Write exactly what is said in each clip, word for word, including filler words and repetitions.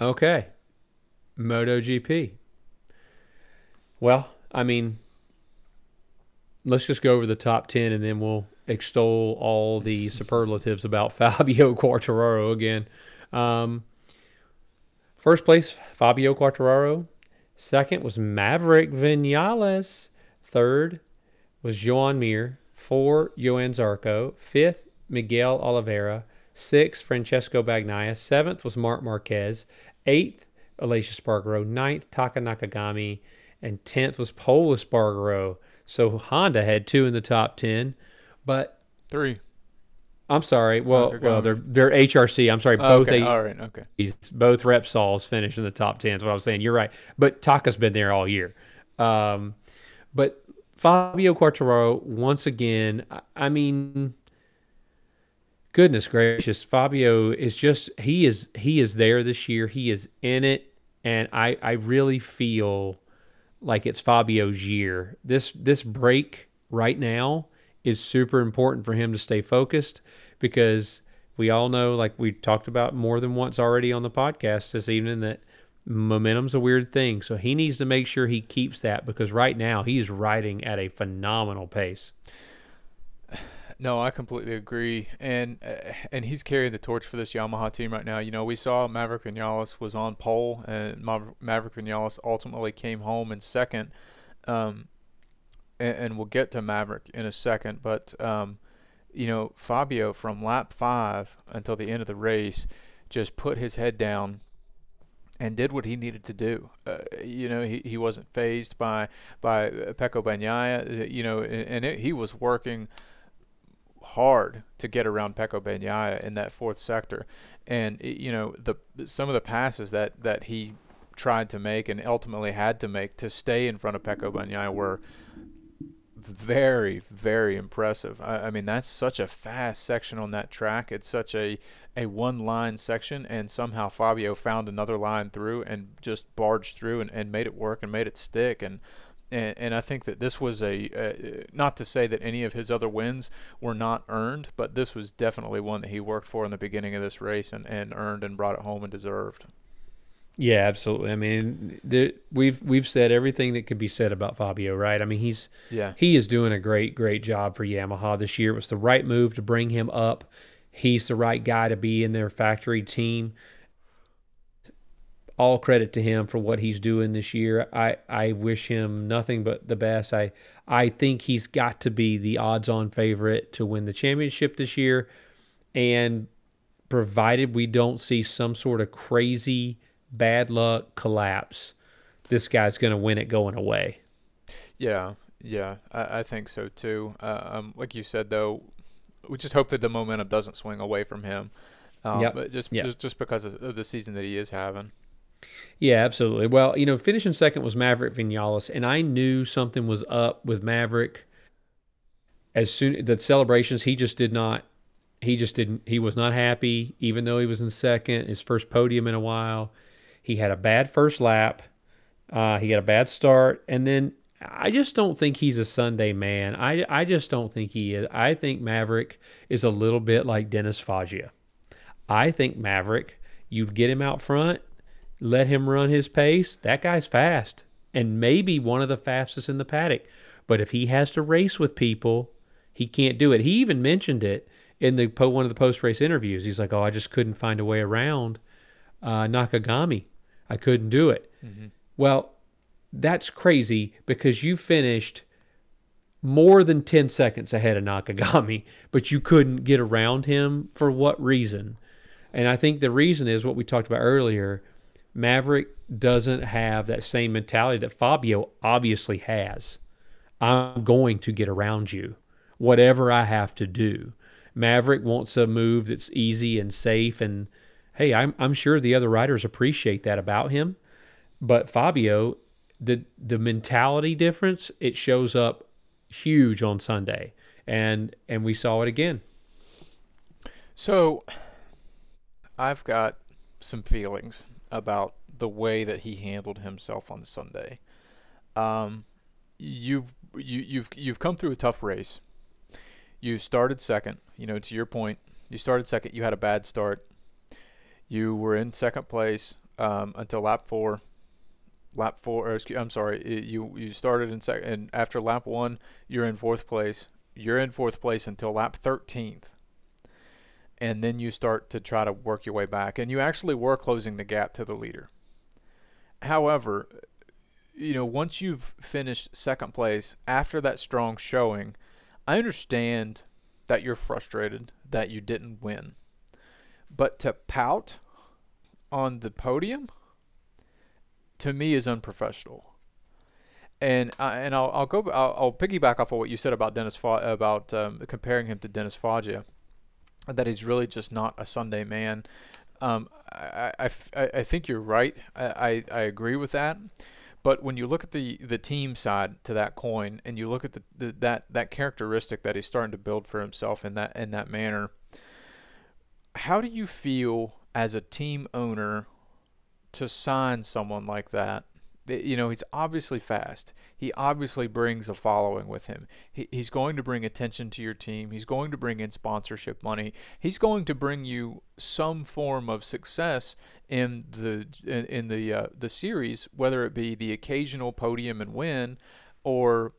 Okay. MotoGP. Well, I mean, let's just go over the top ten, and then we'll extol all the superlatives about Fabio Quartararo again. Um, first place, Fabio Quartararo. Second was Maverick Vinales. Third was Joan Mir. Four, Johann Zarco. Fifth, Miguel Oliveira. Sixth, Francesco Bagnaia. Seventh was Marc Marquez. Eighth, Aleix Espargaró. Ninth, Taka Nakagami. And tenth was Pol Espargaró. So Honda had two in the top ten, but three. I'm sorry. Well, oh, well, they're they're H R C. I'm sorry. Oh, both okay. All right. Okay. Both Repsols finished in the top ten. Is what I was saying. You're right. But Taka's been there all year. Um, but Fabio Quartararo once again. I, I mean, goodness gracious, Fabio is just he is he is there this year. He is in it, and I I really feel like it's Fabio's year. This this break right now is super important for him to stay focused, because we all know, like we talked about more than once already on the podcast this evening, that momentum's a weird thing. So he needs to make sure he keeps that, because right now he's riding at a phenomenal pace. No, I completely agree. And uh, and he's carrying the torch for this Yamaha team right now. You know, we saw Maverick Vinales was on pole, and Maver Maverick Vinales ultimately came home in second. Um, and, and we'll get to Maverick in a second. But, um, you know, Fabio, from lap five until the end of the race, just put his head down and did what he needed to do. Uh, you know, he, he wasn't fazed by, by Pecco Bagnaia. You know, and it, he was working hard to get around Pecco Bagnaia in that fourth sector. And you know, the some of the passes that that he tried to make and ultimately had to make to stay in front of Pecco Bagnaia were very, very impressive. I, I mean, that's such a fast section on that track. It's such a a one line section, and somehow Fabio found another line through and just barged through and, and made it work and made it stick. And And, and I think that this was a, uh, not to say that any of his other wins were not earned, but this was definitely one that he worked for in the beginning of this race and, and earned and brought it home and deserved. Yeah, absolutely. I mean, the, we've we've said everything that could be said about Fabio, right? I mean, he's yeah. he is doing a great, great job for Yamaha this year. It was the right move to bring him up. He's the right guy to be in their factory team. All credit to him for what he's doing this year. I, I wish him nothing but the best. I I think he's got to be the odds-on favorite to win the championship this year. And provided we don't see some sort of crazy bad luck collapse, this guy's going to win it going away. Yeah, yeah, I, I think so too. Uh, um, like you said, though, we just hope that the momentum doesn't swing away from him. Um, yep. but just, yep. just just because of the season that he is having. Yeah, absolutely. Well, you know, finishing second was Maverick Vinales, and I knew something was up with Maverick. As soon the celebrations, he just did not, he just didn't, he was not happy, even though he was in second, his first podium in a while. He had a bad first lap. Uh, he got a bad start. And then I just don't think he's a Sunday man. I, I just don't think he is. I think Maverick is a little bit like Dennis Foggia. I think Maverick, you'd get him out front, let him run his pace. That guy's fast, and maybe one of the fastest in the paddock. But if he has to race with people, he can't do it. He even mentioned it in the one of the post-race interviews. He's like, oh, I just couldn't find a way around uh, Nakagami. I couldn't do it. Mm-hmm. Well, that's crazy, because you finished more than ten seconds ahead of Nakagami, but you couldn't get around him. For what reason? And I think the reason is what we talked about earlier. Maverick doesn't have that same mentality that Fabio obviously has. I'm going to get around you, whatever I have to do. Maverick wants a move that's easy and safe, and hey, I'm I'm sure the other riders appreciate that about him. But Fabio, the the mentality difference, it shows up huge on Sunday, and and we saw it again. So I've got some feelings about the way that he handled himself on Sunday. Um, you've you, you've you've come through a tough race. You started second. You know, to your point, you started second. You had a bad start. You were in second place. um, until lap four. Lap four, or excuse, I'm sorry, it, you you started in second, and after lap one, you're in fourth place. You're in fourth place until lap thirteenth, and then you start to try to work your way back, and you actually were closing the gap to the leader. However, you know, once you've finished second place after that strong showing, I understand that you're frustrated that you didn't win, but to pout on the podium, to me, is unprofessional. And uh, and I'll I'll go I'll, I'll piggyback off of what you said about Dennis Fog- about um, comparing him to Dennis Foggia, that he's really just not a Sunday man. Um, I, I, I think you're right. I, I I agree with that. But when you look at the the team side to that coin, and you look at the, the that that characteristic that he's starting to build for himself in that in that manner, how do you feel as a team owner to sign someone like that? You know, he's obviously fast. He obviously brings a following with him. He, he's going to bring attention to your team. He's going to bring in sponsorship money. He's going to bring you some form of success in the in, in the uh, the series, whether it be the occasional podium and win, or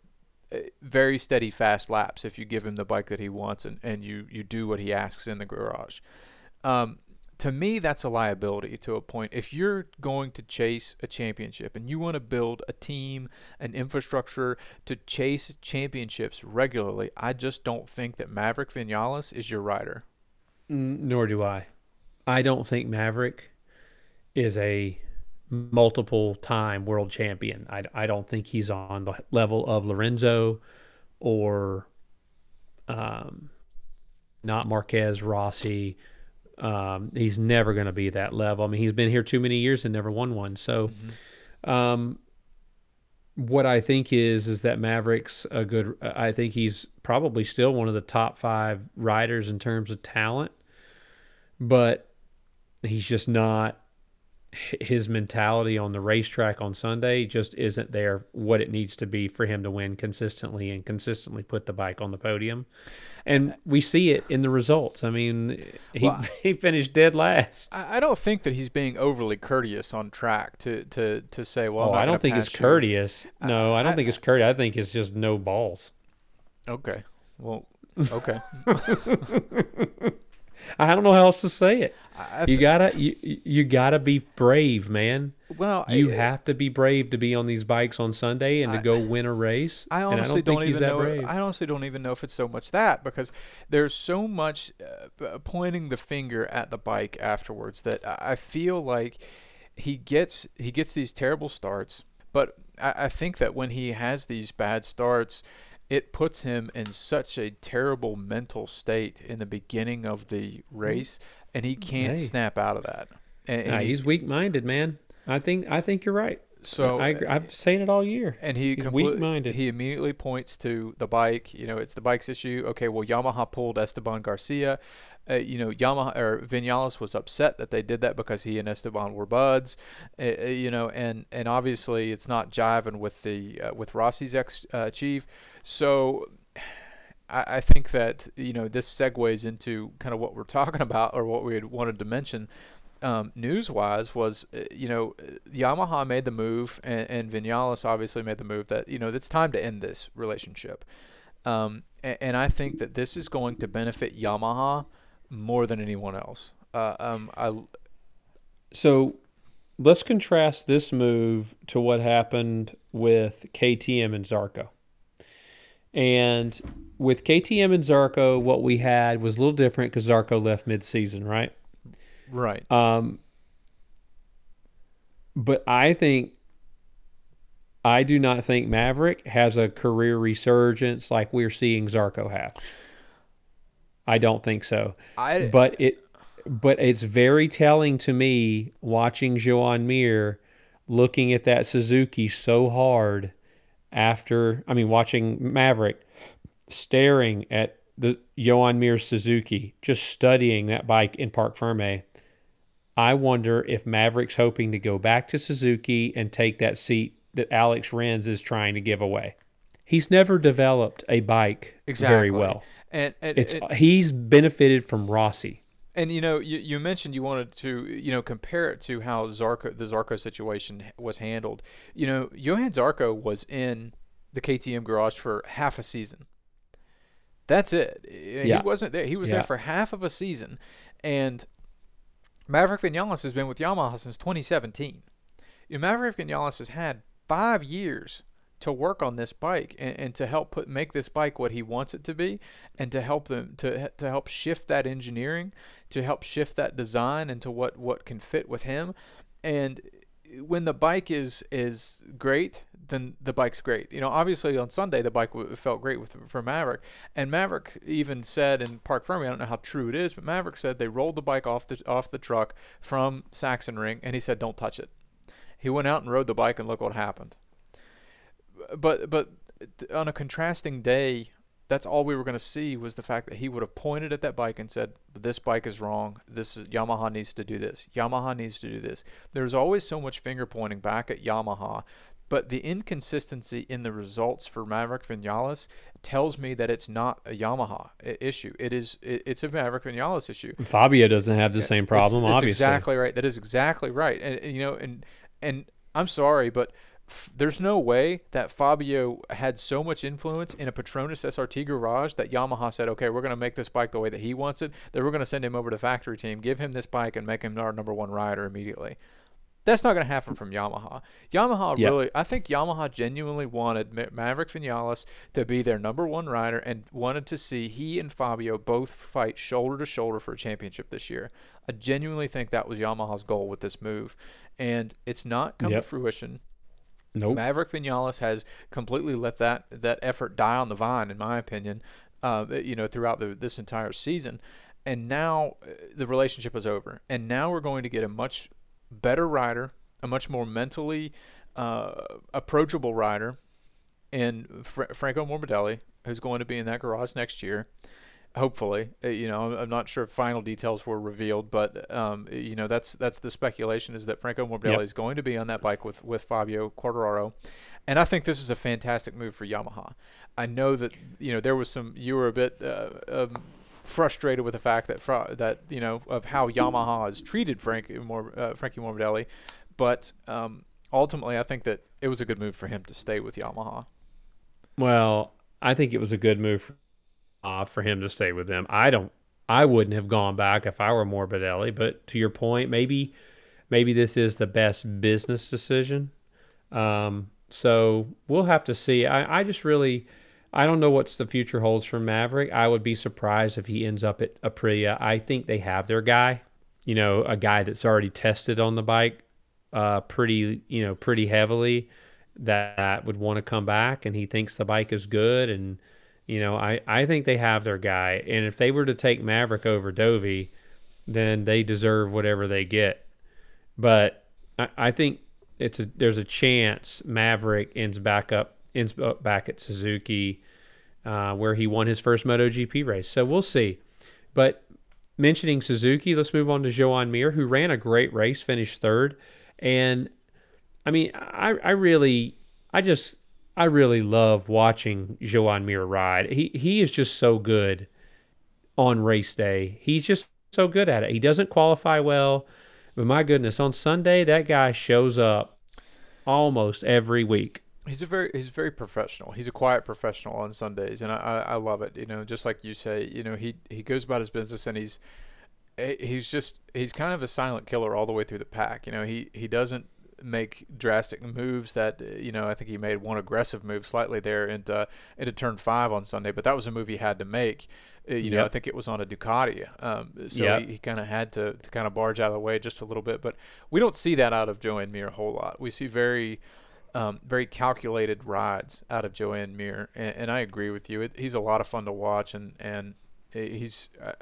very steady fast laps if you give him the bike that he wants and, and you, you do what he asks in the garage. Um, To me, that's a liability to a point. If you're going to chase a championship and you want to build a team, an infrastructure to chase championships regularly, I just don't think that Maverick Vinales is your rider. Nor do I. I don't think Maverick is a multiple-time world champion. I, I don't think he's on the level of Lorenzo or um, not Marquez, Rossi. Um, he's never going to be that level. I mean, he's been here too many years and never won one. So, mm-hmm. um, what I think is is that Maverick's a good. I think he's probably still one of the top five riders in terms of talent, but he's just not. His mentality on the racetrack on Sunday just isn't there what it needs to be for him to win consistently and consistently put the bike on the podium. And we see it in the results. I mean, he, well, he finished dead last. I don't think that he's being overly courteous on track to, to, to say, well, oh, I don't think it's you. courteous. No, I, I don't I, think it's courteous. I think it's just no balls. Okay. Well, okay. I don't know how else to say it. Th- you gotta, you, you gotta be brave, man. Well, you I, have to be brave to be on these bikes on Sunday and to I, go win a race. I honestly and I don't, don't even know. Brave. I honestly don't even know if it's so much that, because there's so much uh, pointing the finger at the bike afterwards that I feel like he gets he gets these terrible starts. But I, I think that when he has these bad starts, it puts him in such a terrible mental state in the beginning of the race, and he can't hey. snap out of that. And, and nah, he's he, weak-minded, man. I think I think you're right. So I, I, I've saying it all year. And he he's compl- weak-minded. He immediately points to the bike. You know, it's the bike's issue. Okay, well, Yamaha pulled Esteban Garcia. Uh, you know, Yamaha or Vinales was upset that they did that because he and Esteban were buds, uh, you know, and, and obviously it's not jiving with the uh, with Rossi's ex uh, chief. So I, I think that, you know, this segues into kind of what we're talking about, or what we had wanted to mention um, news-wise was, uh, you know, Yamaha made the move, and, and Vinales obviously made the move that, you know, it's time to end this relationship. Um, and, and I think that this is going to benefit Yamaha more than anyone else. Uh, um, I... So let's contrast this move to what happened with K T M and Zarco. And with K T M and Zarco, what we had was a little different because Zarco left mid-season, right? Right. Um, but I think, I do not think Maverick has a career resurgence like we're seeing Zarco have. I don't think so. I, but it, but it's very telling to me watching Joan Mir looking at that Suzuki so hard after, I mean, watching Maverick staring at the Joan Mir Suzuki, just studying that bike in Parc Ferme. I wonder if Maverick's hoping to go back to Suzuki and take that seat that Alex Rins is trying to give away. He's never developed a bike exactly. very well. And, and, it's, and he's benefited from Rossi. And, you know, you, you mentioned you wanted to, you know, compare it to how Zarco, the Zarco situation was handled. You know, Johann Zarco was in the K T M garage for half a season. That's it. Yeah. He wasn't there. He was yeah. there for half of a season. And Maverick Vinales has been with Yamaha since twenty seventeen. You know, Maverick Vinales has had five years to work on this bike and, and to help put make this bike what he wants it to be, and to help them to to help shift that engineering, to help shift that design into what what can fit with him. And when the bike is is great, then the bike's great. You know, obviously on Sunday the bike w felt great with for Maverick, and Maverick even said in Parc Ferme, I don't know how true it is, but Maverick said they rolled the bike off the off the truck from Sachsenring, and he said don't touch it. He went out and rode the bike, and look what happened. But but on a contrasting day, that's all we were going to see was the fact that he would have pointed at that bike and said, this bike is wrong. This is, Yamaha needs to do this. Yamaha needs to do this. There's always so much finger pointing back at Yamaha. But the inconsistency in the results for Maverick Vinales tells me that it's not a Yamaha issue. It is, it, it's a Maverick Vinales issue. Fabio doesn't have the same problem, it's, it's obviously. That's exactly right. That is exactly right. And, and you know, and and I'm sorry, but there's no way that Fabio had so much influence in a Petronas S R T garage that Yamaha said, okay, we're going to make this bike the way that he wants it, that we're going to send him over to the factory team, give him this bike, and make him our number one rider immediately. That's not going to happen from Yamaha. Yamaha yeah. really, I think Yamaha genuinely wanted Ma Maverick Vinales to be their number one rider and wanted to see he and Fabio both fight shoulder to shoulder for a championship this year. I genuinely think that was Yamaha's goal with this move. And it's not come yep. to fruition. Nope. Maverick Vinales has completely let that that effort die on the vine, in my opinion. Uh, you know, throughout the, this entire season, and now uh, the relationship is over, and now we're going to get a much better rider, a much more mentally uh, approachable rider, in Fr Franco Morbidelli, who's going to be in that garage next year. Hopefully, you know, I'm not sure if final details were revealed, but um, you know, that's that's the speculation, is that Franco Morbidelli yep. is going to be on that bike with with Fabio Quartararo, and I think this is a fantastic move for Yamaha. I know that you know there was some you were a bit uh, um, frustrated with the fact that fra that you know of how Yamaha has treated Frank Mor uh, Frankie Morbidelli, but um, ultimately I think that it was a good move for him to stay with Yamaha. Well, I think it was a good move for Uh, for him to stay with them. I don't. I wouldn't have gone back if I were Morbidelli. But to your point, maybe, maybe this is the best business decision. Um, so we'll have to see. I, I just really, I don't know what's the future holds for Maverick. I would be surprised if he ends up at Aprilia. I think they have their guy. You know, a guy that's already tested on the bike, uh, pretty, you know, pretty heavily, that would want to come back, and he thinks the bike is good. And You know, I, I think they have their guy. And if they were to take Maverick over Dovey, then they deserve whatever they get. But I, I think it's a, there's a chance Maverick ends back up, ends up back at Suzuki, uh, where he won his first MotoGP race. So we'll see. But mentioning Suzuki, let's move on to Joan Mir, who ran a great race, finished third. And, I mean, I, I really, I just... I really love watching Joan Mir ride. He he is just so good on race day. He's just so good at it. He doesn't qualify well, but my goodness, on Sunday that guy shows up almost every week. He's a very he's very professional. He's a quiet professional on Sundays, and I, I, I love it. You know, just like you say, you know, he he goes about his business, and he's he's just he's kind of a silent killer all the way through the pack. You know, he he doesn't make drastic moves that, you know, I think he made one aggressive move slightly there and uh, into turn five on Sunday, but that was a move he had to make. Uh, you yep. know, I think it was on a Ducati. Um, so yep. he, he kind of had to, to kind of barge out of the way just a little bit, but we don't see that out of Joan Mir a whole lot. We see very, um, very calculated rides out of Joan Mir. And, and I agree with you. It, he's a lot of fun to watch, and, and he's, uh,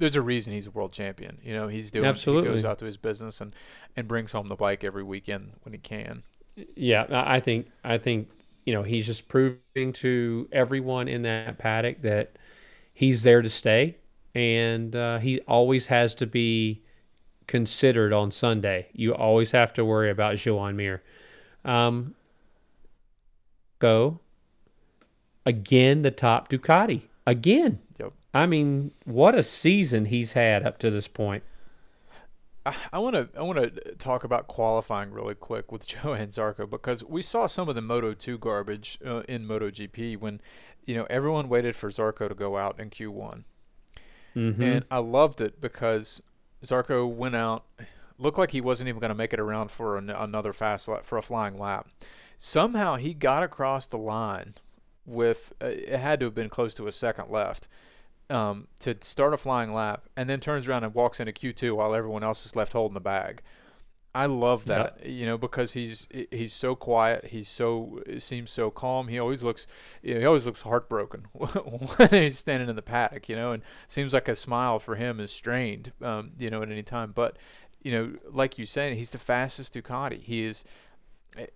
there's a reason he's a world champion. You know, he's doing, Absolutely. He goes out to his business and, and brings home the bike every weekend when he can. Yeah. I think, I think, you know, he's just proving to everyone in that paddock that he's there to stay. And, uh, he always has to be considered on Sunday. You always have to worry about Joan Mir. Um, go again, the top Ducati again. Yep. I mean, what a season he's had up to this point. I want to I want to talk about qualifying really quick with Johann Zarco, because we saw some of the Moto two garbage uh, in MotoGP when, you know, everyone waited for Zarco to go out in Q one. Mm-hmm. And I loved it because Zarco went out, looked like he wasn't even going to make it around for an, another fast lap, for a flying lap. Somehow he got across the line with uh, it had to have been close to a second left. Um, to start a flying lap, and then turns around and walks into Q two while everyone else is left holding the bag. I love that, yep. You know, because he's he's so quiet. He's so seems so calm. He always looks you know, he always looks heartbroken when he's standing in the paddock, you know, and seems like a smile for him is strained, um, you know, at any time. But you know, like you say, he's the fastest Ducati. He is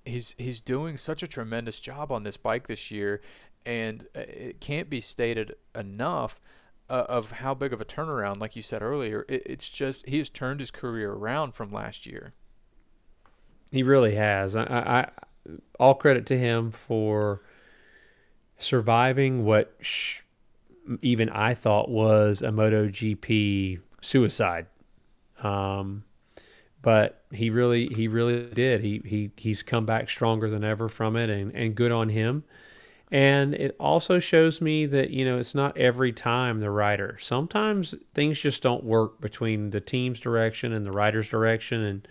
he's he's doing such a tremendous job on this bike this year, and it can't be stated enough. Uh, of how big of a turnaround, like you said earlier, it, it's just he has turned his career around from last year. He really has. I, I all credit to him for surviving what sh- even I thought was a MotoGP suicide. Um, but he really, he really did. He he he's come back stronger than ever from it, and and good on him. And it also shows me that, you know, it's not every time the rider. Sometimes things just don't work between the team's direction and the rider's direction. And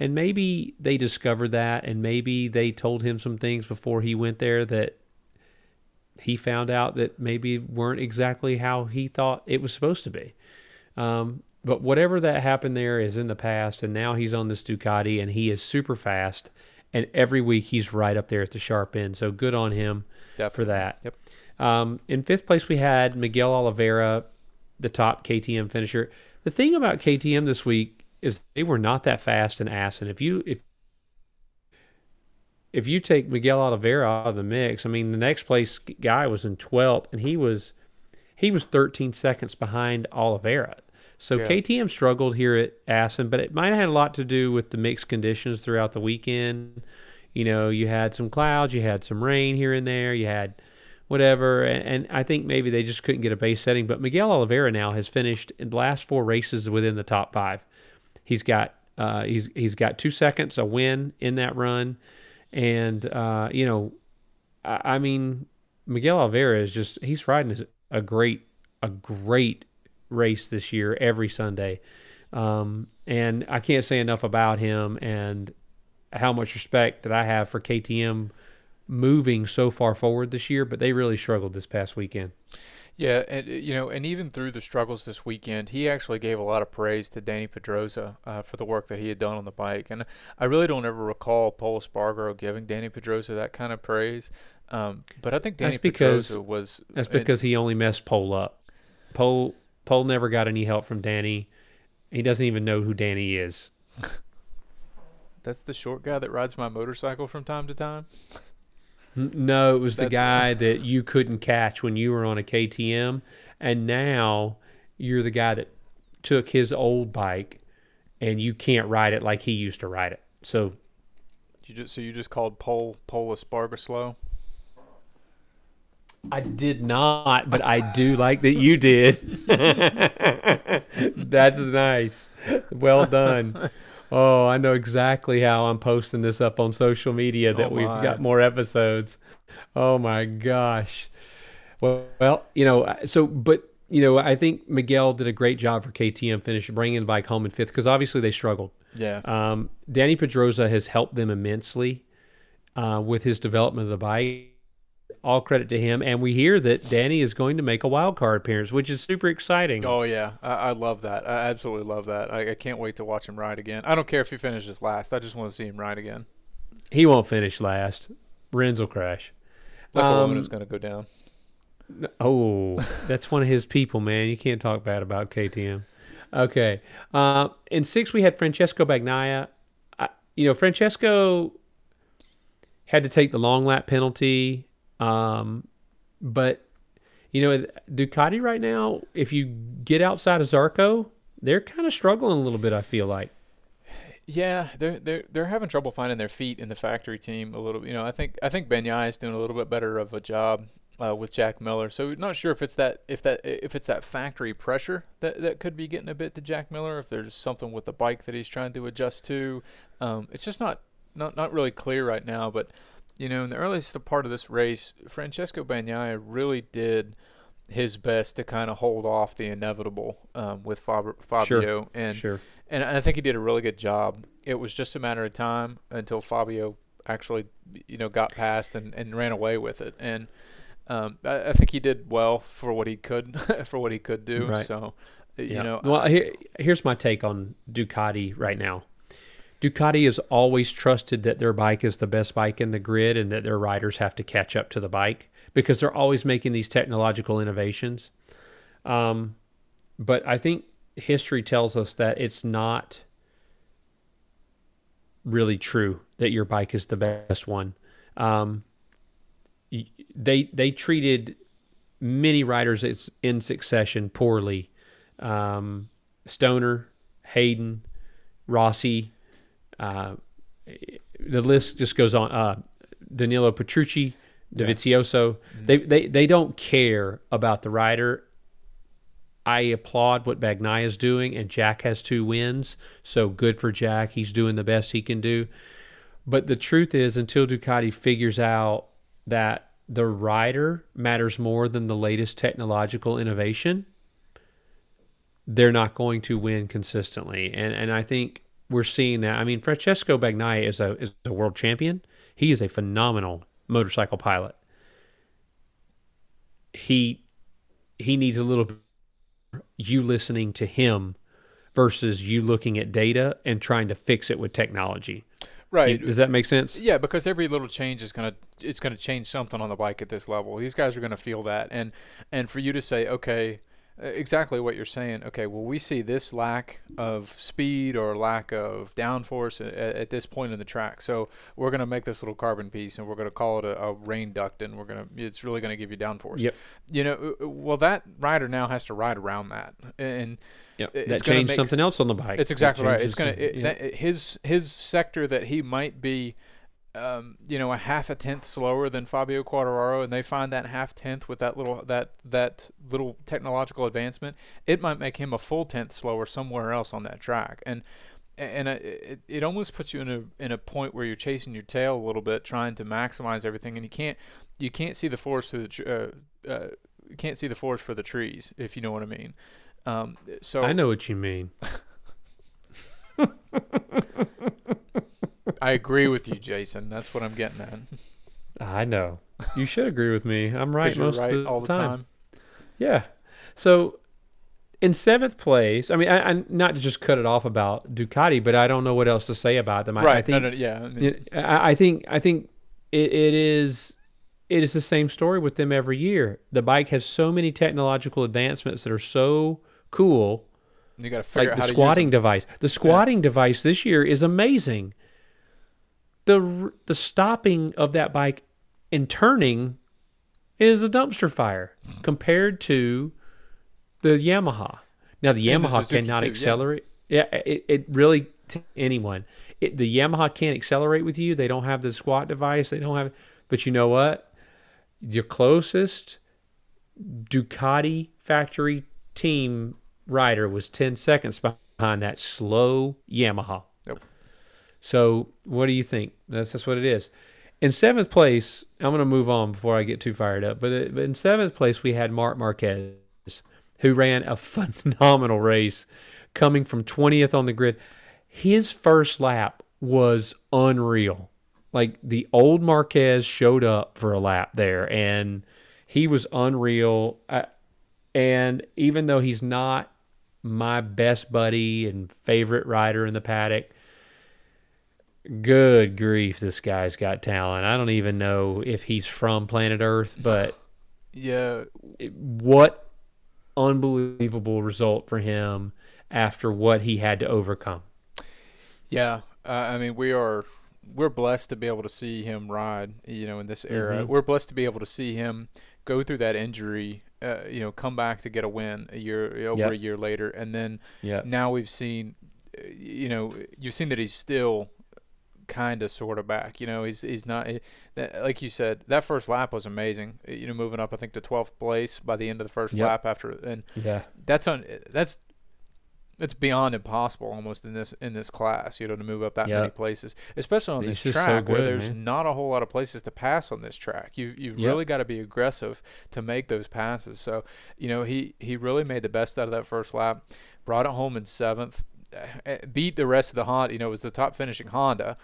and maybe they discovered that, and maybe they told him some things before he went there that he found out that maybe weren't exactly how he thought it was supposed to be. Um, but whatever that happened there is in the past, and now he's on this Ducati, and he is super fast. And every week he's right up there at the sharp end. So good on him Definitely. for that. Yep. Um, in fifth place, we had Miguel Oliveira, the top K T M finisher. The thing about K T M this week is they were not that fast in Assen. If you if if you take Miguel Oliveira out of the mix, I mean, the next place guy was in twelfth, and he was he was thirteen seconds behind Oliveira. So yeah. K T M struggled here at Assen, but it might have had a lot to do with the mixed conditions throughout the weekend. You know, you had some clouds, you had some rain here and there, you had whatever, and, and I think maybe they just couldn't get a base setting. But Miguel Oliveira now has finished in the last four races within the top five. He's got uh, he's he's got two seconds, a win in that run, and uh, you know, I, I mean, Miguel Oliveira is just he's riding a great a great. race this year every Sunday, um, and I can't say enough about him and how much respect that I have for K T M moving so far forward this year, but they really struggled this past weekend. Yeah, and you know, and even through the struggles this weekend, he actually gave a lot of praise to Dani Pedrosa uh, for the work that he had done on the bike, and I really don't ever recall Pol Espargaró giving Dani Pedrosa that kind of praise, um, but I think Dani that's because, Pedrosa was... That's because and, he only messed Pol up. Pol... Pol never got any help from Dani. He doesn't even know who Dani is. That's the short guy that rides my motorcycle from time to time? No, it was That's the guy that you couldn't catch when you were on a K T M, and now you're the guy that took his old bike, and you can't ride it like he used to ride it. So you just so you just called Pol Pol Espargaró? I did not, but I do like that you did. That's nice. Well done. Oh, I know exactly how I'm posting this up on social media that oh we've got more episodes. Oh, my gosh. Well, well, you know, so, but, you know, I think Miguel did a great job for K T M finish, bringing the bike home in fifth, because obviously they struggled. Yeah. Um, Dani Pedrosa has helped them immensely uh, with his development of the bike. All credit to him, and we hear that Dani is going to make a wild card appearance, which is super exciting. Oh yeah, I, I love that. I absolutely love that. I, I can't wait to watch him ride again. I don't care if he finishes last. I just want to see him ride again. He won't finice last. Renz will crash. Like um, a woman is going to go down. Oh, that's one of his people, man. You can't talk bad about K T M. Okay, uh, in six we had Francesco Bagnaia. I, you know, Francesco had to take the long lap penalty. Um, but you know, Ducati right now, if you get outside of Zarco, they're kind of struggling a little bit. I feel like, yeah, they're they're they're having trouble finding their feet in the factory team a little. You know, I think I think Bagnaia is doing a little bit better of a job uh, with Jack Miller. So not sure if it's that if that if it's that factory pressure that that could be getting a bit to Jack Miller. If there's something with the bike that he's trying to adjust to, um, it's just not not not really clear right now. But you know, in the earliest part of this race, Francesco Bagnaia really did his best to kind of hold off the inevitable um, with Fab- Fabio. Sure. And sure. And I think he did a really good job. It was just a matter of time until Fabio actually, you know, got past and, and ran away with it. And um, I, I think he did well for what he could for what he could do. Right. So, you yeah. know. Well, here, here's my take on Ducati right now. Ducati has always trusted that their bike is the best bike in the grid and that their riders have to catch up to the bike because they're always making these technological innovations. Um, but I think history tells us that it's not really true that your bike is the best one. Um, they they treated many riders in succession poorly. Um, Stoner, Hayden, Rossi, uh, the list just goes on. Uh, Danilo Petrucci, Dovizioso. Yeah. Mm-hmm. They they they don't care about the rider. I applaud what Bagnaia is doing, and Jack has two wins, so good for Jack. He's doing the best he can do. But the truth is, until Ducati figures out that the rider matters more than the latest technological innovation, they're not going to win consistently. And and I think we're seeing that. I mean, Francesco Bagnaia is a, is a world champion. He is a phenomenal motorcycle pilot. He, he needs a little bit you listening to him versus you looking at data and trying to fix it with technology. Right. You, does that make sense? Yeah, because every little change is going to it's going to change something on the bike at this level. These guys are going to feel that. And and for you to say, okay, exactly what you're saying, okay, well, we see this lack of speed or lack of downforce at, at this point in the track. So we're going to make this little carbon piece and we're going to call it a, a rain duct and we're going to, it's really going to give you downforce. Yep. You know, well, that rider now has to ride around that. And yep. it's that changed something else on the bike. It's exactly right. It's going it, yeah. to, his, his sector that he might be, Um, you know, a half a tenth slower than Fabio Quartararo, and they find that half tenth with that little that that little technological advancement, it might make him a full tenth slower somewhere else on that track. And and it, it almost puts you in a in a point where you're chasing your tail a little bit, trying to maximize everything, and you can't you can't see the forest through the uh, uh, you can't see the forest for the trees, if you know what I mean. Um, so I know what you mean. I agree with you, Jason. That's what I'm getting at. I know. You should agree with me. I'm right most right of the, all the time. time. Yeah. So in seventh place, I mean, I, I, not to just cut it off about Ducati, but I don't know what else to say about them. I, right. I think, no, no, yeah. I, mean, I, I think, I think it, it is it is the same story with them every year. The bike has so many technological advancements that are so cool. You got to figure like out how to use it. Like the squatting device. The squatting yeah. device this year is amazing. The the stopping of that bike and turning is a dumpster fire compared to the Yamaha. Now, the Yamaha cannot accelerate. Yeah, yeah it, it really, to anyone. It, the Yamaha can't accelerate with you. They don't have the squat device. They don't have, but you know what? Your closest Ducati factory team rider was ten seconds behind that slow Yamaha. Yep. So what do you think? That's just what it is. In seventh place, I'm going to move on before I get too fired up. But in seventh place, we had Marc Marquez, who ran a phenomenal race, coming from twentieth on the grid. His first lap was unreal. Like, the old Marquez showed up for a lap there, and he was unreal. I, and even though he's not my best buddy and favorite rider in the paddock, good grief, this guy's got talent. I don't even know if he's from planet Earth, but yeah, what unbelievable result for him after what he had to overcome. Yeah, uh, I mean, we are we're blessed to be able to see him ride, you know, in this era. Mm-hmm. We're blessed to be able to see him go through that injury, uh, you know, come back to get a win a year over yep. a year later, and then yep. now we've seen, you know, you've seen that he's still kind of sort of back. You know, he's he's not – like you said, that first lap was amazing. You know, moving up, I think, to twelfth place by the end of the first yep. lap after – and yeah. that's on that's – it's beyond impossible almost in this in this class, you know, to move up that yep. many places, especially on this, this track so good, where there's man. not a whole lot of places to pass on this track. You you've yep. really got to be aggressive to make those passes. So, you know, he he really made the best out of that first lap, brought it home in seventh, beat the rest of the Honda. You know, it was the top finishing Honda.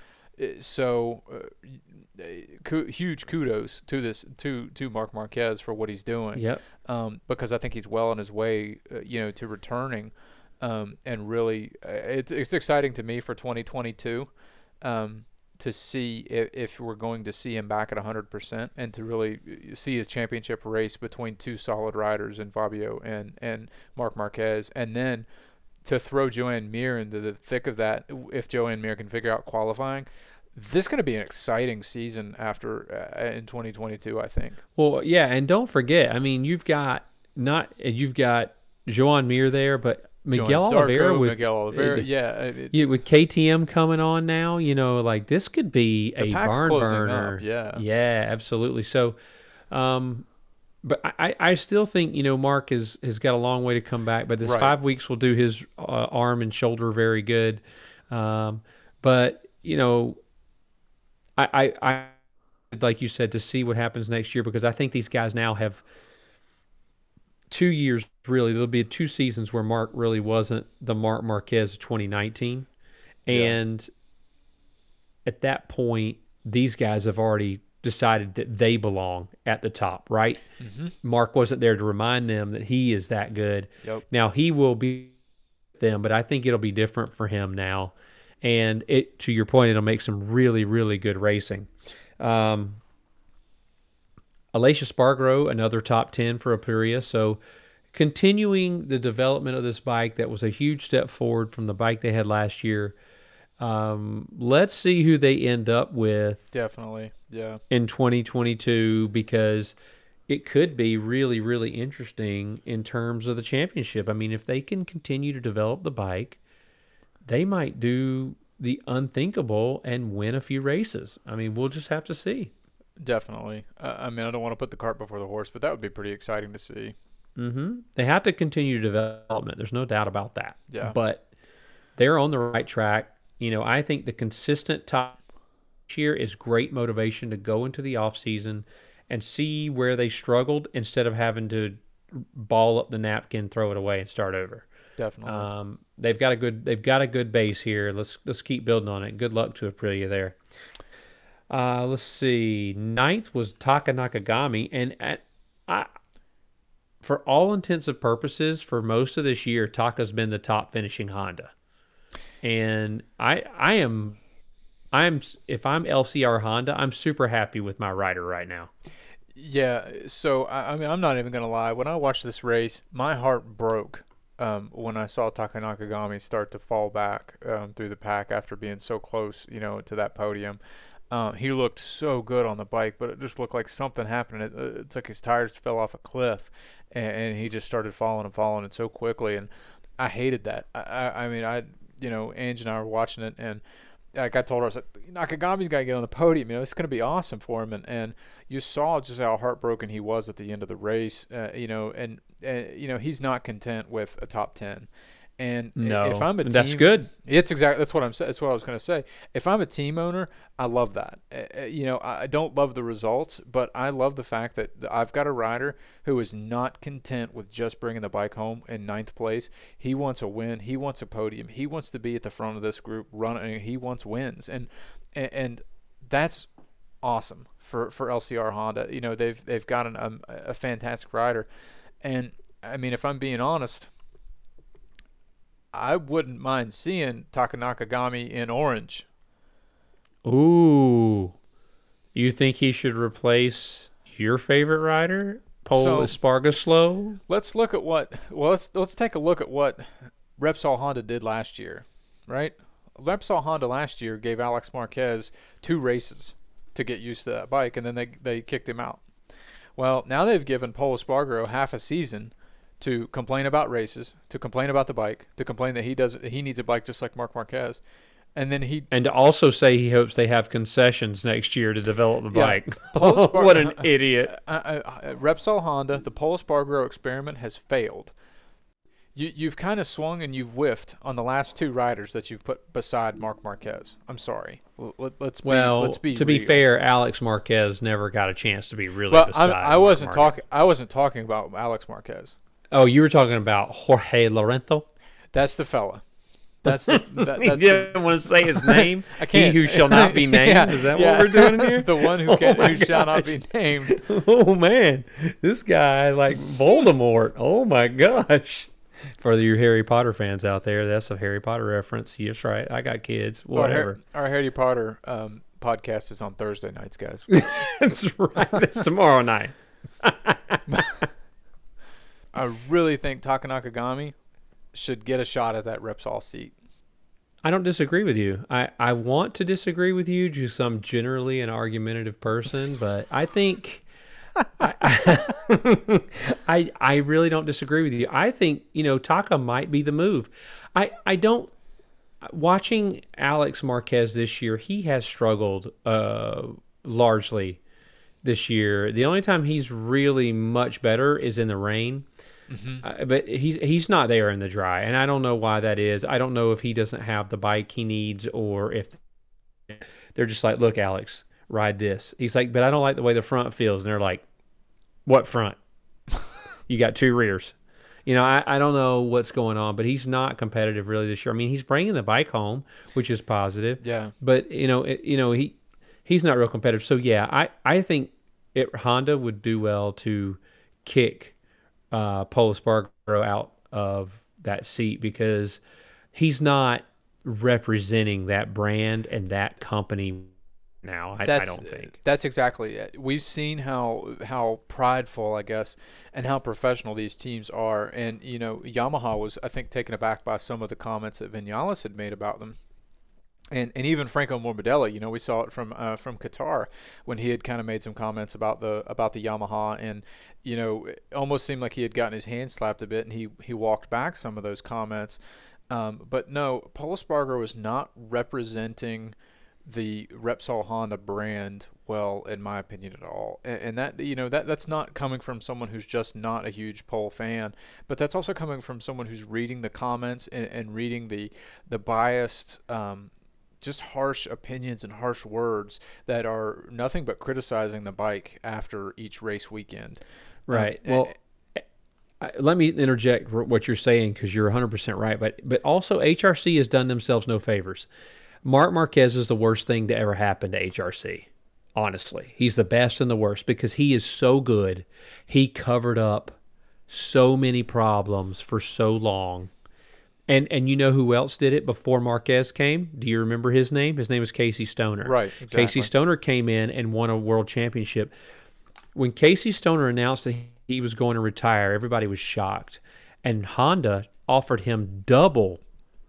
So, uh, cu- huge kudos to this to to Marc Marquez for what he's doing. Yep. Um, because I think he's well on his way, uh, you know, to returning. Um, and really, uh, it's, it's exciting to me for twenty twenty-two um, to see if, if we're going to see him back at one hundred percent and to really see his championship race between two solid riders in Fabio and, and Marc Marquez. And then to throw Joan Mir into the thick of that, if Joan Mir can figure out qualifying, this is going to be an exciting season after uh, in twenty twenty-two, I think. Well, yeah, and don't forget, I mean, you've got not you've got Joan Mir there, but Miguel Oliveira with Miguel Oliveira, it, yeah, it, yeah, with K T M coming on now, you know, like this could be a barn burner. Up, yeah, yeah, absolutely. So, um, but I, I still think, you know, Mark is has got a long way to come back. But this right. five weeks will do his uh, arm and shoulder very good. Um, but you know, I, I, I, like you said, to see what happens next year, because I think these guys now have two years. Really, there'll be two seasons where Mark really wasn't the Marc Marquez of twenty nineteen. And yeah. at that point, these guys have already decided that they belong at the top, right? Mm-hmm. Mark wasn't there to remind them that he is that good. Yep. Now, he will be them, but I think it'll be different for him now. And it, to your point, it'll make some really, really good racing. Um, Aleix Espargaró, another top ten for Aprilia. So, continuing the development of this bike that was a huge step forward from the bike they had last year. Um, let's see who they end up with. Definitely, yeah. In twenty twenty-two, because it could be really, really interesting in terms of the championship. I mean, if they can continue to develop the bike, they might do the unthinkable and win a few races. I mean, we'll just have to see. Definitely. Uh, I mean, I don't want to put the cart before the horse, but that would be pretty exciting to see. Mm-hmm. They have to continue development. There's no doubt about that. Yeah. But they're on the right track. You know, I think the consistent top year is great motivation to go into the off season and see where they struggled instead of having to ball up the napkin, throw it away, and start over. Definitely. Um, they've got a good. They've got a good base here. Let's let's keep building on it. Good luck to Aprilia there. Uh, let's see. Ninth was Taka Nakagami, and at I. For all intents and purposes, for most of this year, Taka's been the top finishing Honda, and I, I am, I'm if I'm L C R Honda, I'm super happy with my rider right now. Yeah, so I, I mean, I'm not even gonna lie. When I watched this race, my heart broke um, when I saw Taka Nakagami start to fall back um, through the pack after being so close, you know, to that podium. Um, he looked so good on the bike, but it just looked like something happened. It, uh, it's like his tires fell off a cliff, and, and he just started falling and falling and so quickly. And I hated that. I, I, I mean, I, you know, Ange and I were watching it, and like I told her, I was like, Nakagami's got to get on the podium. You know, it's going to be awesome for him. And, and you saw just how heartbroken he was at the end of the race. Uh, you know, and, and you know he's not content with a top ten. And no, if I'm a team, that's good. It's exactly that's what I'm saying. That's what I was going to say. If I'm a team owner, I love that. Uh, you know, I don't love the results, but I love the fact that I've got a rider who is not content with just bringing the bike home in ninth place. He wants a win. He wants a podium. He wants to be at the front of this group running. He wants wins, and and, and that's awesome for, for L C R Honda. You know, they've they've got an, um, a fantastic rider, and I mean, if I'm being honest, I wouldn't mind seeing Taka Nakagami in orange. Ooh. You think he should replace your favorite rider, Pol Espargaró? Let's look at what well let's let's take a look at what Repsol Honda did last year, right? Repsol Honda last year gave Alex Marquez two races to get used to that bike, and then they they kicked him out. Well, now they've given Pol Espargaró half a season to complain about races, to complain about the bike, to complain that he doesn't, he needs a bike just like Marc Marquez, And then he and to also say he hopes they have concessions next year to develop the yeah, bike. Pol Espargaró, what an idiot! Uh, uh, uh, Repsol Honda, the Pol Espargaró experiment has failed. You you've kind of swung and you've whiffed on the last two riders that you've put beside Marc Marquez. I'm sorry. Let, let's be, well, let's be to real. be fair, Alex Marquez never got a chance to be really. Well, beside I, I wasn't talking. I wasn't talking about Alex Marquez. Oh, you were talking about Jorge Lorenzo. That's the fella. That's the, that, that's he didn't the, want to say his name. I can't. He who shall not be named. Yeah, is that yeah. what we're doing in here? The one who, can, oh who shall not be named. Oh, man. This guy, like Voldemort. Oh, my gosh. For your Harry Potter fans out there, that's a Harry Potter reference. Yes, right. I got kids. Whatever. Our, our Harry Potter um, podcast is on Thursday nights, guys. That's right. It's tomorrow night. I really think Taka Nakagami should get a shot at that Repsol seat. I don't disagree with you. I, I want to disagree with you because I'm generally an argumentative person, but I think I, I, I I really don't disagree with you. I think, you know, Taka might be the move. I, I don't watching Alex Marquez this year, he has struggled uh, largely this year. The only time he's really much better is in the rain. Mm-hmm. Uh, but he's he's not there in the dry, and I don't know why that is. I don't know if he doesn't have the bike he needs, or if they're just like, "Look, Alex, ride this." He's like, "But I don't like the way the front feels," and they're like, "What front? You got two rears." You know, I, I don't know what's going on, but he's not competitive really this year. I mean, he's bringing the bike home, which is positive. Yeah. But you know, it, you know he he's not real competitive. So yeah, I I think it, Honda would do well to kick Uh, Pol Espargaró out of that seat because he's not representing that brand and that company now. I, I don't think that's exactly it. We've seen how how prideful, I guess, and how professional these teams are. And you know, Yamaha was, I think, taken aback by some of the comments that Vinales had made about them. And and even Franco Morbidelli, you know, we saw it from uh, from Qatar when he had kind of made some comments about the about the Yamaha, and you know, it almost seemed like he had gotten his hand slapped a bit, and he he walked back some of those comments. Um, but no, Pol Espargaró was not representing the Repsol Honda brand well, in my opinion, at all. And, and that you know that that's not coming from someone who's just not a huge Pol fan, but that's also coming from someone who's reading the comments and, and reading the the biased. Um, just harsh opinions and harsh words that are nothing but criticizing the bike after each race weekend. Right. Um, well, and, I, let me interject what you're saying because you're one hundred percent right. But but also H R C has done themselves no favors. Marc Marquez is the worst thing to ever happen to H R C. Honestly, he's the best and the worst because he is so good. He covered up so many problems for so long. And and you know who else did it before Marquez came? Do you remember his name? His name was Casey Stoner. Right, exactly. Casey Stoner came in and won a world championship. When Casey Stoner announced that he was going to retire, everybody was shocked. And Honda offered him double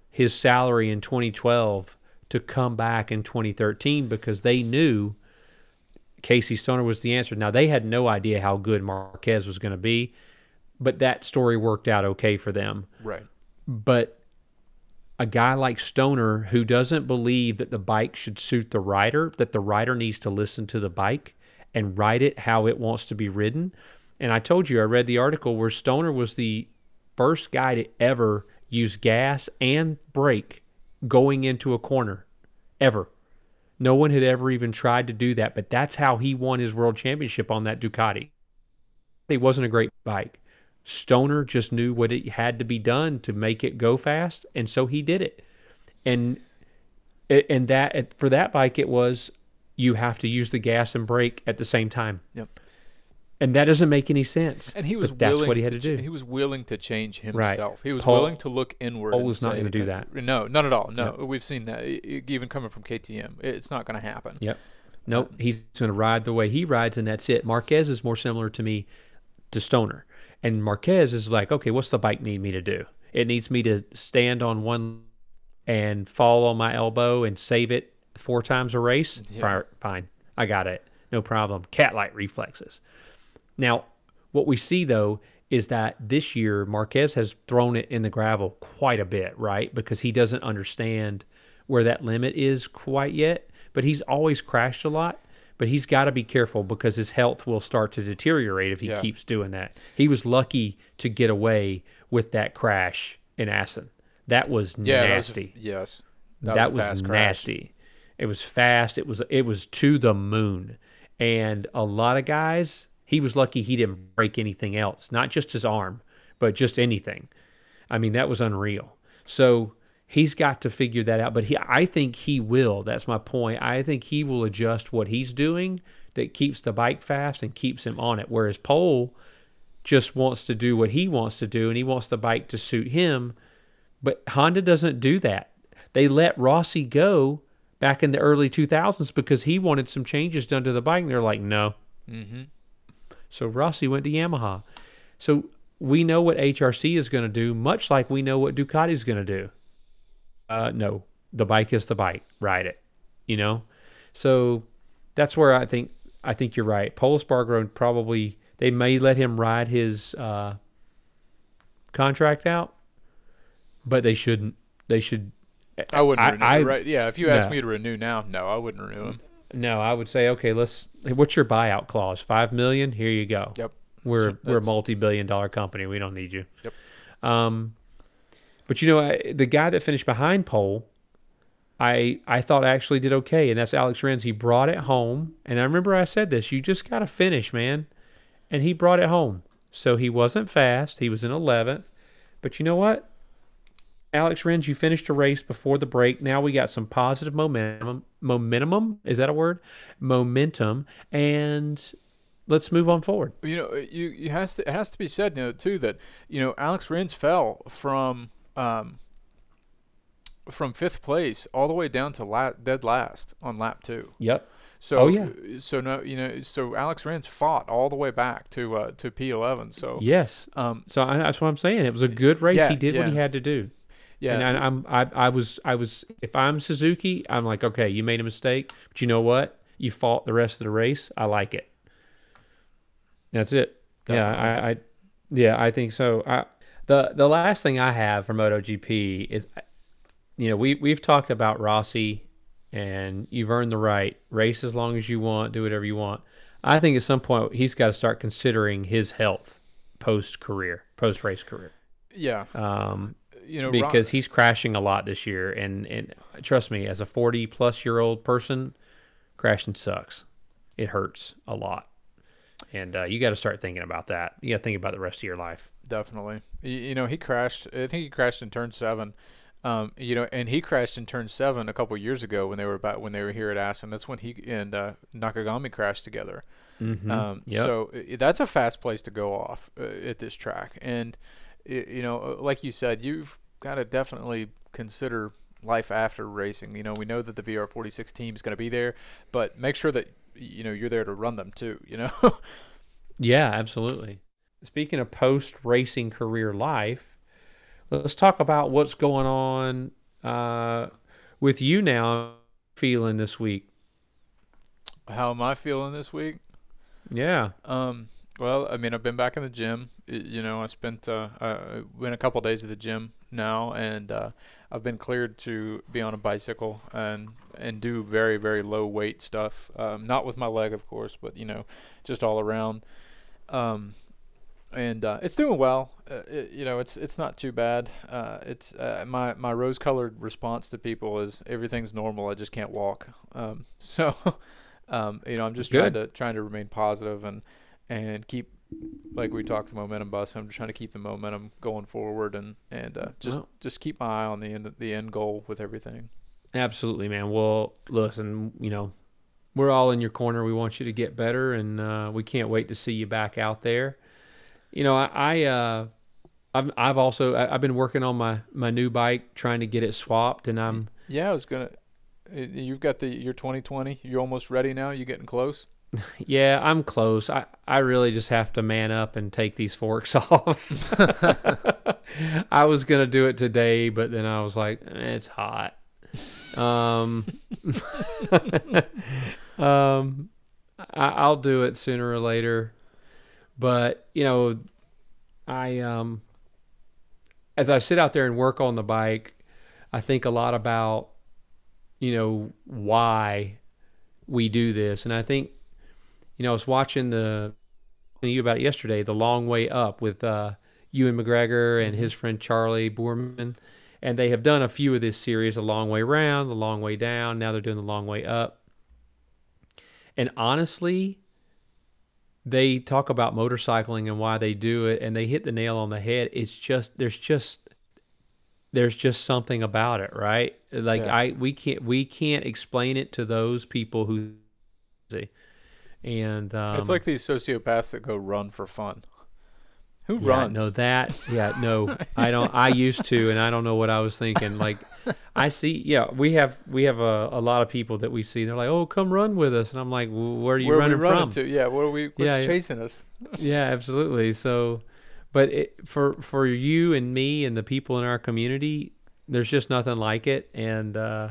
his salary in twenty twelve to come back in twenty thirteen because they knew Casey Stoner was the answer. Now, they had no idea how good Marquez was going to be, but that story worked out okay for them. Right. But a guy like Stoner, who doesn't believe that the bike should suit the rider, that the rider needs to listen to the bike and ride it how it wants to be ridden. And I told you, I read the article where Stoner was the first guy to ever use gas and brake going into a corner, ever. No one had ever even tried to do that, but that's how he won his world championship on that Ducati. It wasn't a great bike. Stoner just knew what it had to be done to make it go fast, and so he did it. And and that for that bike, it was you have to use the gas and brake at the same time. Yep. And that doesn't make any sense. And he was but that's willing what he had to, to do. He was willing to change himself. Right. He was Pol, willing to look inward. Pol was not going to do that. No, not at all. No, no. We've seen that even coming from K T M. It's not going to happen. Yep. No, nope. um, he's going to ride the way he rides, and that's it. Marquez is more similar to me to Stoner. And Marquez is like, okay, what's the bike need me to do? It needs me to stand on one and fall on my elbow and save it four times a race? Yeah. Fine. I got it. No problem. Cat-like reflexes. Now, what we see, though, is that this year Marquez has thrown it in the gravel quite a bit, right? Because he doesn't understand where that limit is quite yet, but he's always crashed a lot. But he's got to be careful because his health will start to deteriorate if he yeah. keeps doing that. He was lucky to get away with that crash in Assen. That was yeah, nasty. That was, yes. That, that was, was nasty. Crash. It was fast. It was it was to the moon. And a lot of guys, he was lucky he didn't break anything else. Not just his arm, but just anything. I mean, that was unreal. So he's got to figure that out. But he, I think he will. That's my point. I think he will adjust what he's doing that keeps the bike fast and keeps him on it. Whereas Pol just wants to do what he wants to do, and he wants the bike to suit him. But Honda doesn't do that. They let Rossi go back in the early two thousands because he wanted some changes done to the bike, and they're like, no. Mm-hmm. So Rossi went to Yamaha. So we know what H R C is going to do, much like we know what Ducati is going to do. Uh, no, the bike is the bike. Ride it, you know. So that's where I think I think you're right. Pol Espargaró probably they may let him ride his uh, contract out, but they shouldn't. They should. I wouldn't I, renew. I, right? Yeah. If you asked no. me to renew now, no, I wouldn't renew him. No, I would say, okay, let's. What's your buyout clause? Five million. Here you go. Yep. We're that's, we're a multi-billion dollar company. We don't need you. Yep. Um. But, you know, the guy that finished behind Pol, I I thought actually did okay, and that's Alex Rins. He brought it home, and I remember I said this, you just got to finish, man, and he brought it home. So he wasn't fast. He was in eleventh. But you know what? Alex Rins, you finished a race before the break. Now we got some positive momentum. Momentum? Is that a word? Momentum. And let's move on forward. You know, you, you has to, it has to be said, you know, too, that, you know, Alex Rins fell from... Um, from fifth place all the way down to la- dead last on lap two. Yep. So oh, yeah. So no, you know, so Alex Rins fought all the way back to uh, to P eleven. So yes. Um. So I, that's what I'm saying. It was a good race. Yeah, he did yeah. what he had to do. Yeah. And I, I'm I I was I was if I'm Suzuki, I'm like, okay, you made a mistake, but you know what? You fought the rest of the race. I like it. That's it. Definitely. Yeah. I, I. Yeah. I think so. I. The the last thing I have for MotoGP is, you know, we, we've talked about Rossi, and you've earned the right. Race as long as you want. Do whatever you want. I think at some point he's got to start considering his health post-career, post-race career. Yeah. Um, you know, because Ron- he's crashing a lot this year, and, and trust me, as a forty-plus-year-old person, crashing sucks. It hurts a lot. And uh, you got to start thinking about that. You got to think about the rest of your life. Definitely. You, you know, he crashed. I think he crashed in turn seven. Um, you know, and he crashed in turn seven a couple of years ago when they were about when they were here at Assen. That's when he and uh, Nakagami crashed together. Mm-hmm. Um, yep. So it, that's a fast place to go off uh, at this track. And it, you know, like you said, you've got to definitely consider life after racing. You know, we know that the V R forty-six team is going to be there, but make sure that, you know, you're there to run them too, you know? Yeah, absolutely. Speaking of post-racing career life, let's talk about what's going on uh, with you now feeling this week. How am I feeling this week? Yeah. Um. Well, I mean, I've been back in the gym. You know, I spent, uh, I went a couple days at the gym now, and uh, I've been cleared to be on a bicycle and and do very, very low weight stuff. Um, not with my leg, of course, but, you know, just all around. Um, and uh, it's doing well. Uh, it, you know, it's it's not too bad. Uh, it's uh, my my rose-colored response to people is everything's normal. I just can't walk. Um, so, um, you know, I'm just Good. trying to trying to remain positive and and keep, like we talked, the momentum bus. I'm just trying to keep the momentum going forward and and uh, just wow. just keep my eye on the end the end goal with everything. Absolutely, man. Well, listen, you know, we're all in your corner. We want you to get better, and uh, we can't wait to see you back out there. You know, I, I uh, I've I've also I, I've been working on my my new bike, trying to get it swapped, and I'm yeah. I was gonna. You've got the your twenty twenty. You're almost ready now. You getting close. Yeah, I'm close. I, I really just have to man up and take these forks off. I was going to do it today, but then I was like, eh, it's hot. Um, um, I, I'll do it sooner or later. But, you know, I um, as I sit out there and work on the bike, I think a lot about you know, why we do this. And I think, you know, I was watching the, talking to you about it yesterday, The Long Way Up with uh, Ewan McGregor and his friend Charlie Boorman. And they have done a few of this series, The Long Way Round, The Long Way Down. Now they're doing The Long Way Up. And honestly, they talk about motorcycling and why they do it, and they hit the nail on the head. It's just, there's just, there's just something about it, right? Like yeah. I, we can't, we can't explain it to those people who see. And um, it's like these sociopaths that go run for fun. Who yeah, runs? No, that, yeah, no, I don't, I used to, and I don't know what I was thinking. Like I see, yeah, we have, we have a, a lot of people that we see, and they're like, oh, come run with us. And I'm like, well, where are you where running, are we running from? To? Yeah. Where are we, what's yeah, chasing us? Yeah, absolutely. So, but it, for, for you and me and the people in our community, there's just nothing like it. And, uh,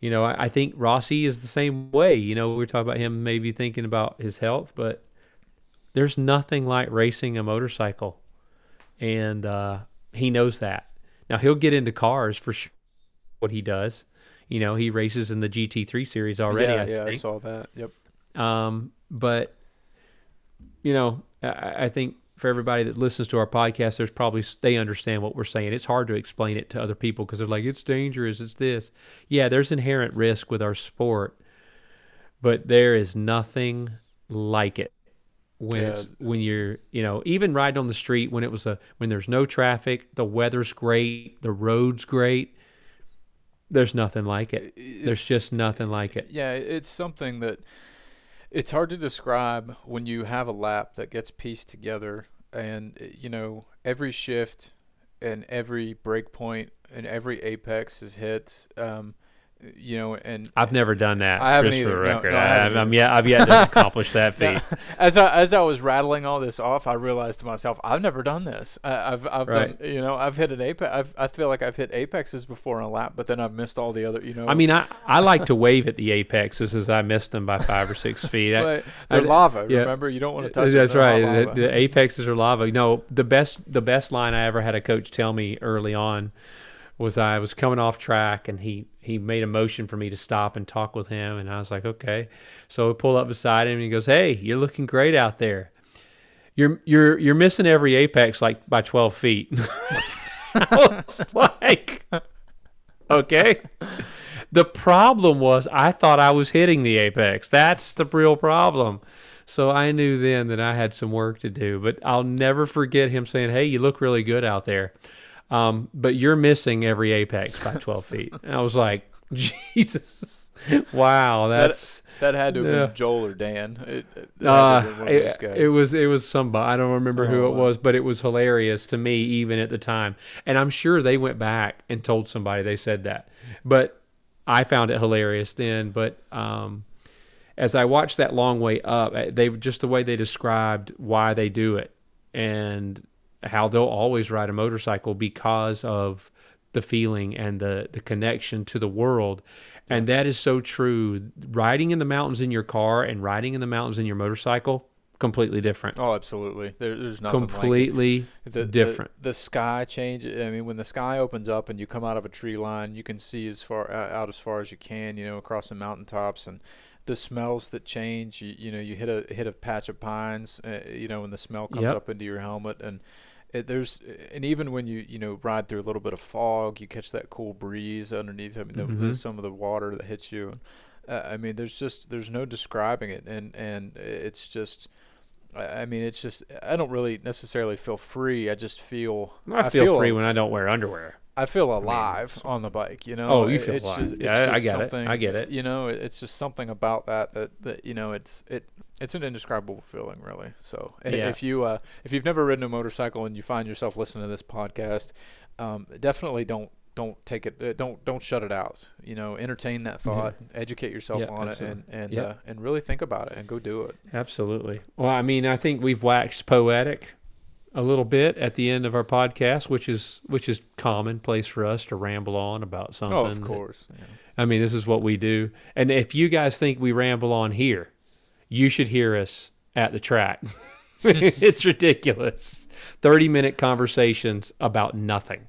you know, I, I think Rossi is the same way. You know, we were talking about him maybe thinking about his health, but there's nothing like racing a motorcycle, and uh, he knows that. Now, he'll get into cars for sure, what he does. You know, he races in the G T three series already. Yeah, I yeah, think. I saw that. Yep. Um, but, you know, I, I think for everybody that listens to our podcast, there's probably, they understand what we're saying. It's hard to explain it to other people because they're like, it's dangerous, it's this. Yeah, there's inherent risk with our sport, but there is nothing like it. When yeah. it's, when you're, you know, even riding on the street when it was a, when there's no traffic, the weather's great, the road's great. There's nothing like it. It's, there's just nothing like it. Yeah, it's something that it's hard to describe when you have a lap that gets pieced together, and you know, every shift and every break point and every apex is hit. Um, You know, and I've never done that. I haven't either. For the record. No, no, I haven't I'm, I'm yet, I've yet to accomplish that feat. No, as I as I was rattling all this off, I realized to myself, I've never done this. I, I've I've right. done, you know, I've hit an apex. I've, I feel like I've hit apexes before in a lap, but then I've missed all the other. You know, I mean, I, I like to wave at the apexes as I missed them by five or six feet. I, right. They're I, lava. Yeah. Remember, you don't want to touch. That's them. Right. The, the apexes are lava. No, the best the best line I ever had a coach tell me early on was I was coming off track, and he. He made a motion for me to stop and talk with him, and I was like, okay. So we pull up beside him, and he goes, "Hey, you're looking great out there. You're you're you're missing every apex like by twelve feet." I was like, okay. The problem was I thought I was hitting the apex. That's the real problem. So I knew then that I had some work to do. But I'll never forget him saying, "Hey, you look really good out there. Um, but you're missing every apex by twelve feet." And I was like, Jesus, wow, that's that, that had to have uh, been Joel or Dan. It, it, uh, it, it was it was somebody. I don't remember oh, who it wow. was, but it was hilarious to me even at the time. And I'm sure they went back and told somebody they said that, but I found it hilarious then. But um, as I watched that Long Way Up, they just the way they described why they do it and how they'll always ride a motorcycle because of the feeling and the, the connection to the world. And that is so true. Riding in the mountains in your car and riding in the mountains in your motorcycle, completely different. Oh, absolutely. There, there's nothing completely like it. The, different. The, the sky changes. I mean, when the sky opens up and you come out of a tree line, you can see as far out as far as you can, you know, across the mountaintops, and the smells that change. You, you know, you hit a, hit a patch of pines, uh, you know, and the smell comes yep. up into your helmet. And, It, there's and even when you you know ride through a little bit of fog, you catch that cool breeze underneath. I mean, mm-hmm. the, some of the water that hits you. Uh, I mean, there's just there's no describing it, and and it's just. I mean, it's just I don't really necessarily feel free. I just feel I, I feel, feel free al- when I don't wear underwear. I feel alive I mean, on the bike, you know. Oh, you feel it's alive. Just, it's yeah, I, I get it. I get it. You know, it's just something about that that, that you know it's it. It's an indescribable feeling, really. So yeah. if you uh, if you've never ridden a motorcycle and you find yourself listening to this podcast, um, definitely don't don't take it uh, don't don't shut it out. You know, entertain that thought, mm-hmm. educate yourself yep, on absolutely. it, and and yep. uh, and really think about it and go do it. Absolutely. Well, I mean, I think we've waxed poetic a little bit at the end of our podcast, which is which is commonplace for us to ramble on about something. Oh, of course. That, yeah. I mean, this is what we do. And if you guys think we ramble on here, you should hear us at the track. It's ridiculous. thirty-minute conversations about nothing.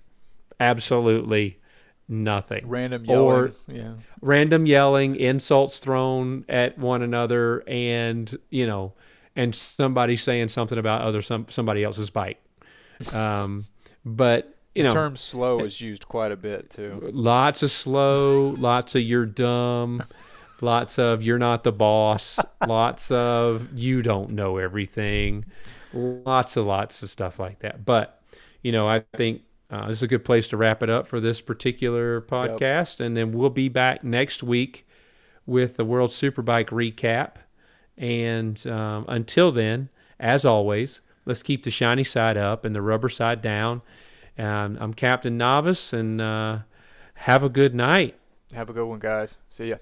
Absolutely nothing. Random yelling. Or, yeah. Random yelling, insults thrown at one another, and, you know, and somebody saying something about other some somebody else's bike. Um, but, you know. The term slow is used quite a bit, too. Lots of slow, lots of you're dumb, lots of you're not the boss, lots of you don't know everything, lots and lots of stuff like that. But, you know, I think uh, this is a good place to wrap it up for this particular podcast. Yep. And then we'll be back next week with the World Superbike recap. And um, until then, as always, let's keep the shiny side up and the rubber side down. Um, I'm Captain Novice, and uh, have a good night. Have a good one, guys. See ya.